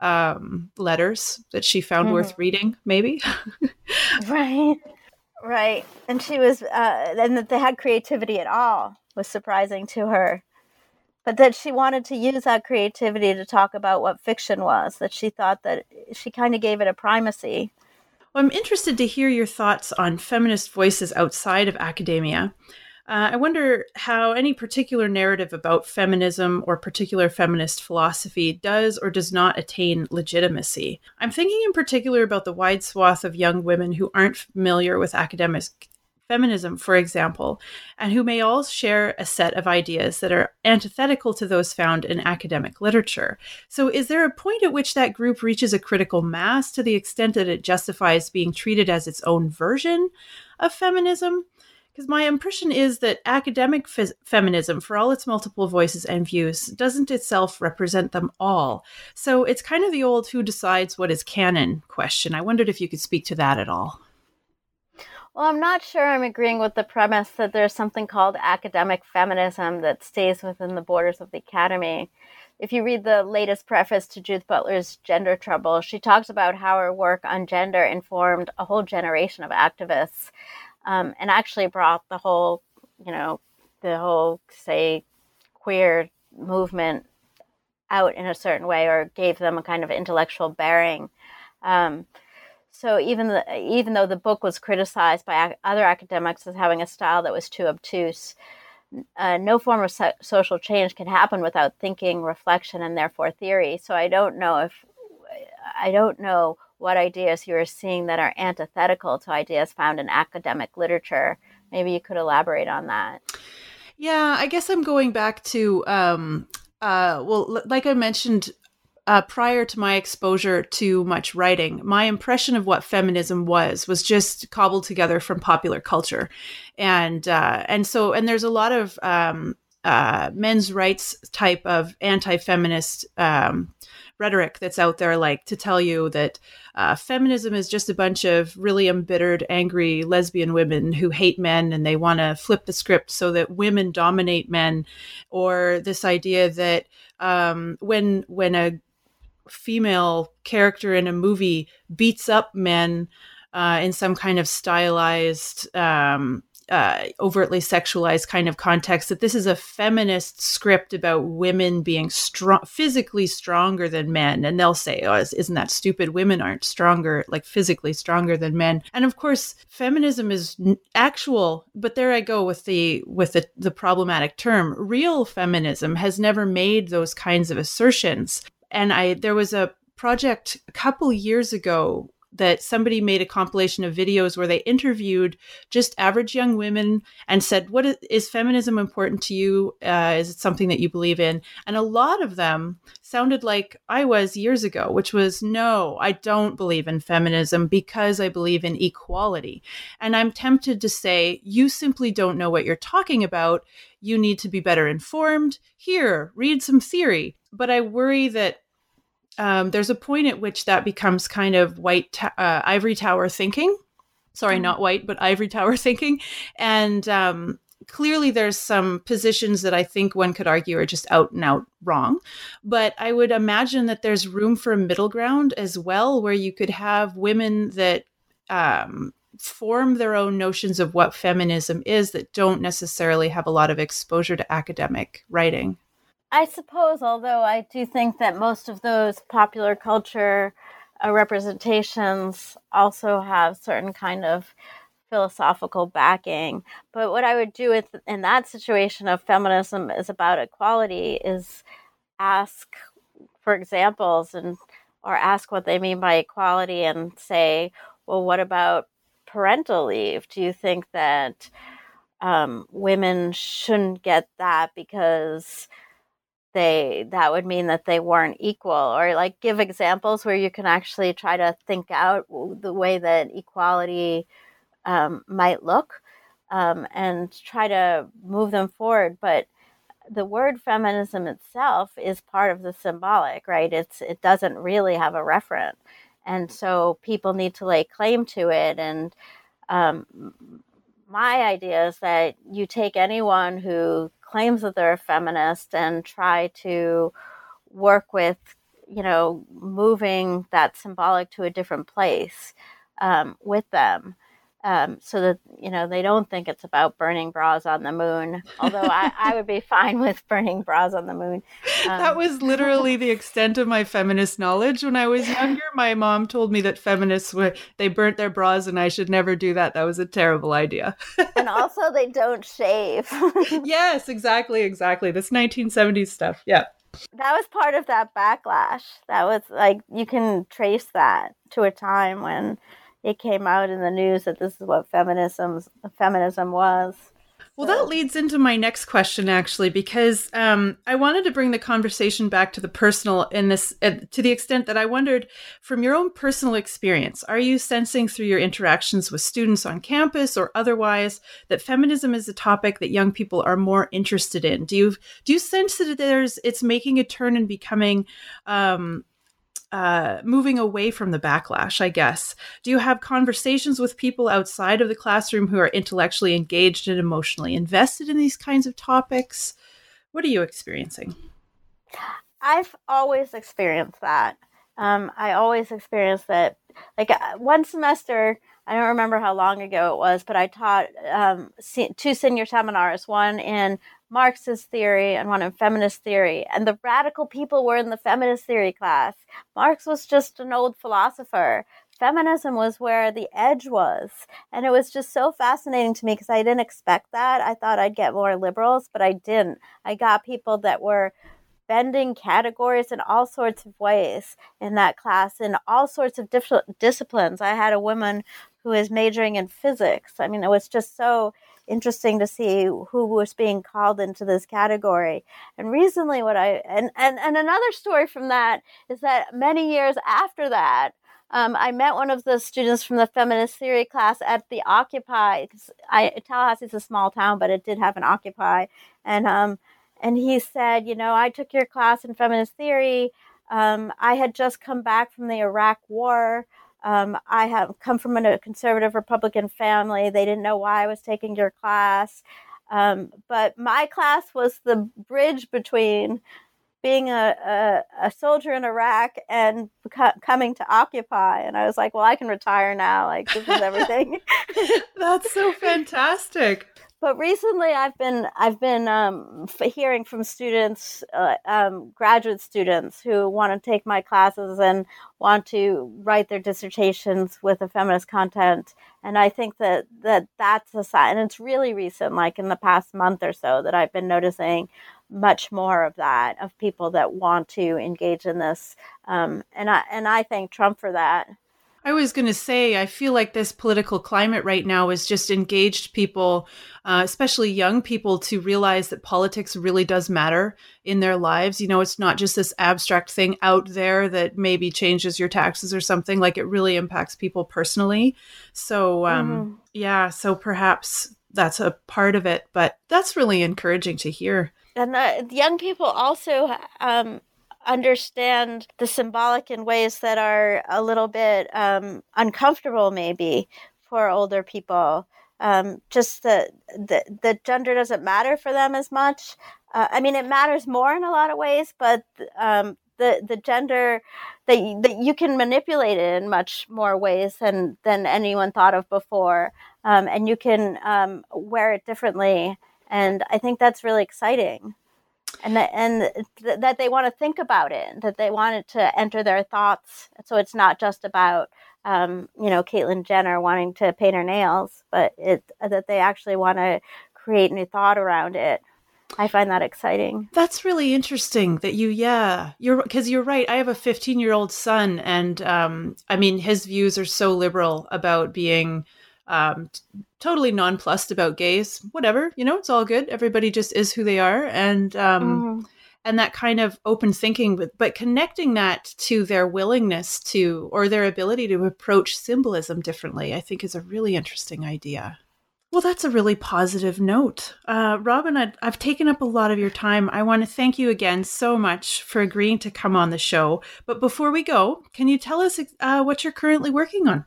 um, letters that she found mm-hmm. worth reading, maybe. Right. Right. And she was, uh, and that they had creativity at all was surprising to her. But that she wanted to use that creativity to talk about what fiction was, that she thought that she kind of gave it a primacy. Well, I'm interested to hear your thoughts on feminist voices outside of academia. Uh, I wonder how any particular narrative about feminism or particular feminist philosophy does or does not attain legitimacy. I'm thinking in particular about the wide swath of young women who aren't familiar with academic feminism, for example, and who may all share a set of ideas that are antithetical to those found in academic literature. So is there a point at which that group reaches a critical mass to the extent that it justifies being treated as its own version of feminism? Because my impression is that academic f- feminism, for all its multiple voices and views, doesn't itself represent them all. So it's kind of the old who decides what is canon question. I wondered if you could speak to that at all. Well, I'm not sure I'm agreeing with the premise that there's something called academic feminism that stays within the borders of the academy. If you read the latest preface to Judith Butler's Gender Trouble, she talks about how her work on gender informed a whole generation of activists, um, and actually brought the whole, you know, the whole, say, queer movement out in a certain way, or gave them a kind of intellectual bearing. Um, So even the, even though the book was criticized by ac- other academics as having a style that was too obtuse, uh, no form of so- social change can happen without thinking, reflection, and therefore theory. So I don't know if I don't know what ideas you are seeing that are antithetical to ideas found in academic literature. Maybe you could elaborate on that. Yeah, I guess I'm going back to um, uh, well, l- like I mentioned. Uh, prior to my exposure to much writing, my impression of what feminism was was just cobbled together from popular culture, and uh, and so and there's a lot of um, uh, men's rights type of anti-feminist um, rhetoric that's out there, like to tell you that uh, feminism is just a bunch of really embittered, angry lesbian women who hate men and they want to flip the script so that women dominate men, or this idea that um, when when a female character in a movie beats up men uh, in some kind of stylized, um, uh, overtly sexualized kind of context, that this is a feminist script about women being strong, physically stronger than men. And they'll say, oh, isn't that stupid? Women aren't stronger, like physically stronger than men. And of course, feminism is n- actual, but there I go with the, with the, the problematic term. Real feminism has never made those kinds of assertions. And I there was a project a couple years ago that somebody made a compilation of videos where they interviewed just average young women and said, what is, is feminism important to you? Uh, is it something that you believe in? And a lot of them sounded like I was years ago, which was, no, I don't believe in feminism because I believe in equality. And I'm tempted to say, you simply don't know what you're talking about. You need to be better informed. Here, read some theory. But I worry that Um, there's a point at which that becomes kind of white ta- uh, ivory tower thinking. Sorry, not white, but ivory tower thinking. And um, clearly there's some positions that I think one could argue are just out and out wrong. But I would imagine that there's room for a middle ground as well, where you could have women that um, form their own notions of what feminism is that don't necessarily have a lot of exposure to academic writing. I suppose, although I do think that most of those popular culture uh, representations also have certain kind of philosophical backing. But what I would do with, in that situation of feminism is about equality is ask for examples and or ask what they mean by equality and say, well, what about parental leave? Do you think that um, women shouldn't get that because they that would mean that they weren't equal, or like give examples where you can actually try to think out the way that equality um, might look um, and try to move them forward. But the word feminism itself is part of the symbolic, right? It's it doesn't really have a referent. And so people need to lay claim to it. And um, my idea is that you take anyone who claims that they're a feminist and try to work with, you know, moving that symbolic to a different place um, with them um, so that, you know, they don't think it's about burning bras on the moon, although I, I would be fine with burning bras on the moon. Um, that was literally the extent of my feminist knowledge. When I was younger, my mom told me that feminists, were they burnt their bras and I should never do that. That was a terrible idea. And also they don't shave. Yes, exactly. Exactly. This nineteen seventies stuff. Yeah. That was part of that backlash. That was like, you can trace that to a time when it came out in the news that this is what feminism, feminism was. Well, that leads into my next question, actually, because um, I wanted to bring the conversation back to the personal in this, uh, to the extent that I wondered, from your own personal experience, are you sensing through your interactions with students on campus or otherwise that feminism is a topic that young people are more interested in? Do you do you sense that there's it's making a turn and becoming um, Uh, moving away from the backlash, I guess. Do you have conversations with people outside of the classroom who are intellectually engaged and emotionally invested in these kinds of topics? What are you experiencing? I've always experienced that. Um, I always experienced that. Like uh, one semester, I don't remember how long ago it was, but I taught um, se- two senior seminars, one in Marxist theory and one in feminist theory. And the radical people were in the feminist theory class. Marx was just an old philosopher. feminism was where the edge was. And it was just so fascinating to me because I didn't expect that. I thought I'd get more liberals, but I didn't. I got people that were bending categories in all sorts of ways in that class, in all sorts of different disciplines. I had a woman who is majoring in physics. I mean, it was just so interesting to see who was being called into this category. And recently what I, and, and, and another story from that is that many years after that, Um, I met one of the students from the feminist theory class at the Occupy. I, Tallahassee's a small town, but it did have an Occupy. And um, and he said, you know, I took your class in feminist theory. Um, I had just come back from the Iraq War. Um, I have come from a conservative Republican family. They didn't know why I was taking your class. Um, but my class was the bridge between being a, a, a soldier in Iraq and co- coming to Occupy. And I was like, well, I can retire now. Like, this is everything. That's so fantastic. But recently I've been, I've been um, hearing from students, uh, um, graduate students who want to take my classes and want to write their dissertations with a feminist content. And I think that, that that's a sign. And it's really recent, like in the past month or so, that I've been noticing much more of that, of people that want to engage in this. Um, and I and I thank Trump for that. I was going to say, I feel like this political climate right now has just engaged people, uh, especially young people, to realize that politics really does matter in their lives. You know, it's not just this abstract thing out there that maybe changes your taxes or something. Like, it really impacts people personally. So, um, mm-hmm. yeah, so perhaps that's a part of it. But that's really encouraging to hear. And the young people also um, understand the symbolic in ways that are a little bit um, uncomfortable, maybe, for older people. Um, just the, the the gender doesn't matter for them as much. Uh, I mean, it matters more in a lot of ways, but um, the the gender that you, that you can manipulate it in much more ways than than anyone thought of before, um, and you can um, wear it differently. And I think that's really exciting, and that, and th- that they want to think about it, that they want it to enter their thoughts. So it's not just about, um, you know, Caitlyn Jenner wanting to paint her nails, but it that they actually want to create new thought around it. I find that exciting. That's really interesting that you, yeah, you're because you're right. I have a fifteen-year-old son, and um, I mean, his views are so liberal about being um, totally nonplussed about gays, whatever, you know, it's all good. Everybody just is who they are. And, um, mm-hmm. and that kind of open thinking, but, but connecting that to their willingness to, or their ability to approach symbolism differently, I think is a really interesting idea. Well, that's a really positive note. Uh, Robin, I'd, I've taken up a lot of your time. I want to thank you again so much for agreeing to come on the show. But before we go, can you tell us uh, what you're currently working on?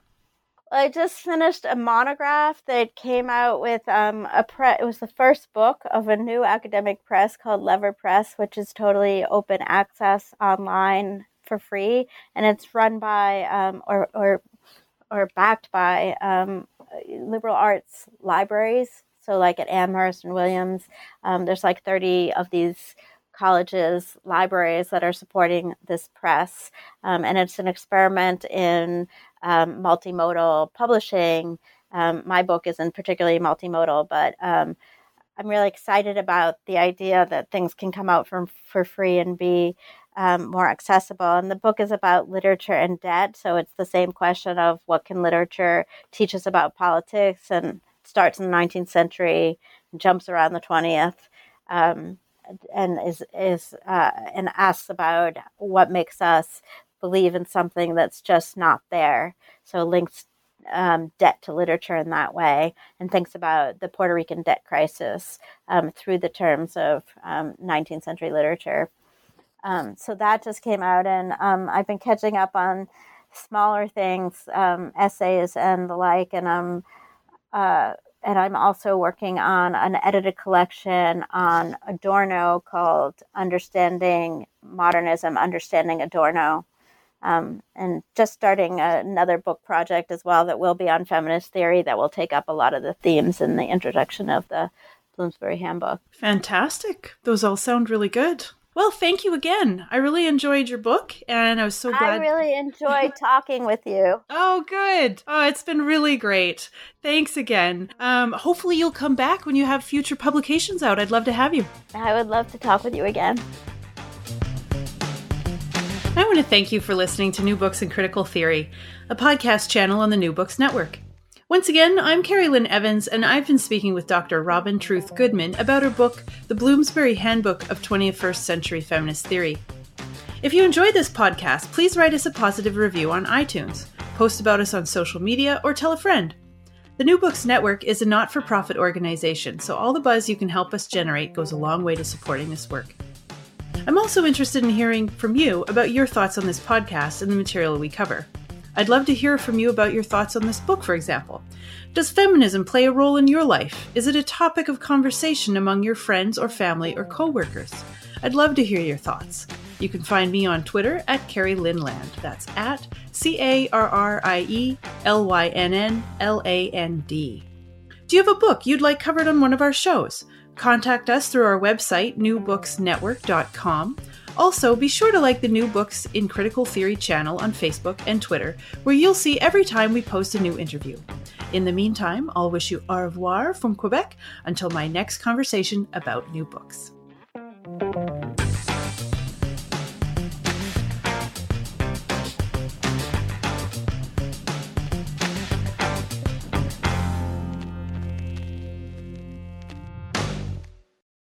I just finished a monograph that came out with um, a pre- it was the first book of a new academic press called Lever Press, which is totally open access online for free. And it's run by um, or, or or backed by um, liberal arts libraries. So like at Amherst and Williams, um, there's like thirty of these colleges, libraries that are supporting this press. Um, and it's an experiment in Um, multimodal publishing. Um, my book isn't particularly multimodal, but um, I'm really excited about the idea that things can come out from, for free and be um, more accessible. And the book is about literature and debt. So it's the same question of what can literature teach us about politics, and starts in the nineteenth century and jumps around the twentieth um, and is, is uh, and asks about what makes us believe in something that's just not there. So links um, debt to literature in that way, and thinks about the Puerto Rican debt crisis um, through the terms of um, nineteenth century literature. Um, so that just came out, and um, I've been catching up on smaller things, um, essays and the like, and I'm uh, and I'm also working on an edited collection on Adorno called Understanding Modernism, Understanding Adorno. Um, and just starting another book project as well that will be on feminist theory that will take up a lot of the themes in the introduction of the Bloomsbury Handbook. Fantastic. Those all sound really good. Well, thank you again. I really enjoyed your book, and I was so glad. I really enjoyed talking with you. Oh, good. Oh, it's been really great. Thanks again. Um, hopefully you'll come back when you have future publications out. I'd love to have you. I would love to talk with you again. I want to thank you for listening to New Books in Critical Theory, a podcast channel on the New Books Network. Once again, I'm Carrie Lynn Evans, and I've been speaking with Doctor Robin Truth Goodman about her book, The Bloomsbury Handbook of twenty-first Century Feminist Theory. If you enjoyed this podcast, please write us a positive review on iTunes, post about us on social media, or tell a friend. The New Books Network is a not-for-profit organization, so all the buzz you can help us generate goes a long way to supporting this work. I'm also interested in hearing from you about your thoughts on this podcast and the material we cover. I'd love to hear from you about your thoughts on this book, for example. Does feminism play a role in your life? Is it a topic of conversation among your friends or family or coworkers? I'd love to hear your thoughts. You can find me on Twitter at Carrie Lynn Land. That's at C A R R I E L Y N N L A N D. Do you have a book you'd like covered on one of our shows? Contact us through our website, new books network dot com. Also, be sure to like the New Books in Critical Theory channel on Facebook and Twitter, where you'll see every time we post a new interview. In the meantime, I'll wish you au revoir from Quebec until my next conversation about new books.